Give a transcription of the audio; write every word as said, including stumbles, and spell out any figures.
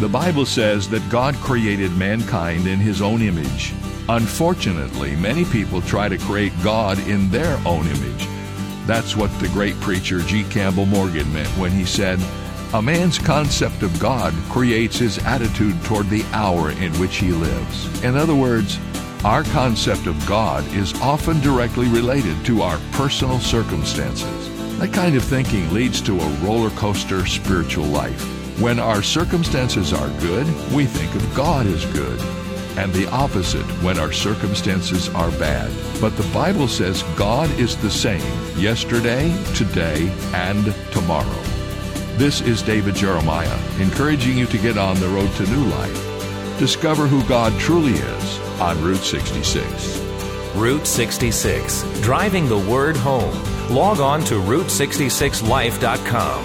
The Bible says that God created mankind in His own image. Unfortunately, many people try to create God in their own image. That's what the great preacher G. Campbell Morgan meant when he said, "A man's concept of God creates his attitude toward the hour in which he lives." In other words, our concept of God is often directly related to our personal circumstances. That kind of thinking leads to a roller coaster spiritual life. When our circumstances are good, we think of God as good, and the opposite when our circumstances are bad. But the Bible says God is the same yesterday, today, and tomorrow. This is David Jeremiah, encouraging you to get on the road to new life. Discover who God truly is on Route sixty-six. Route sixty-six, driving the word home. Log on to Route sixty-six Life dot com.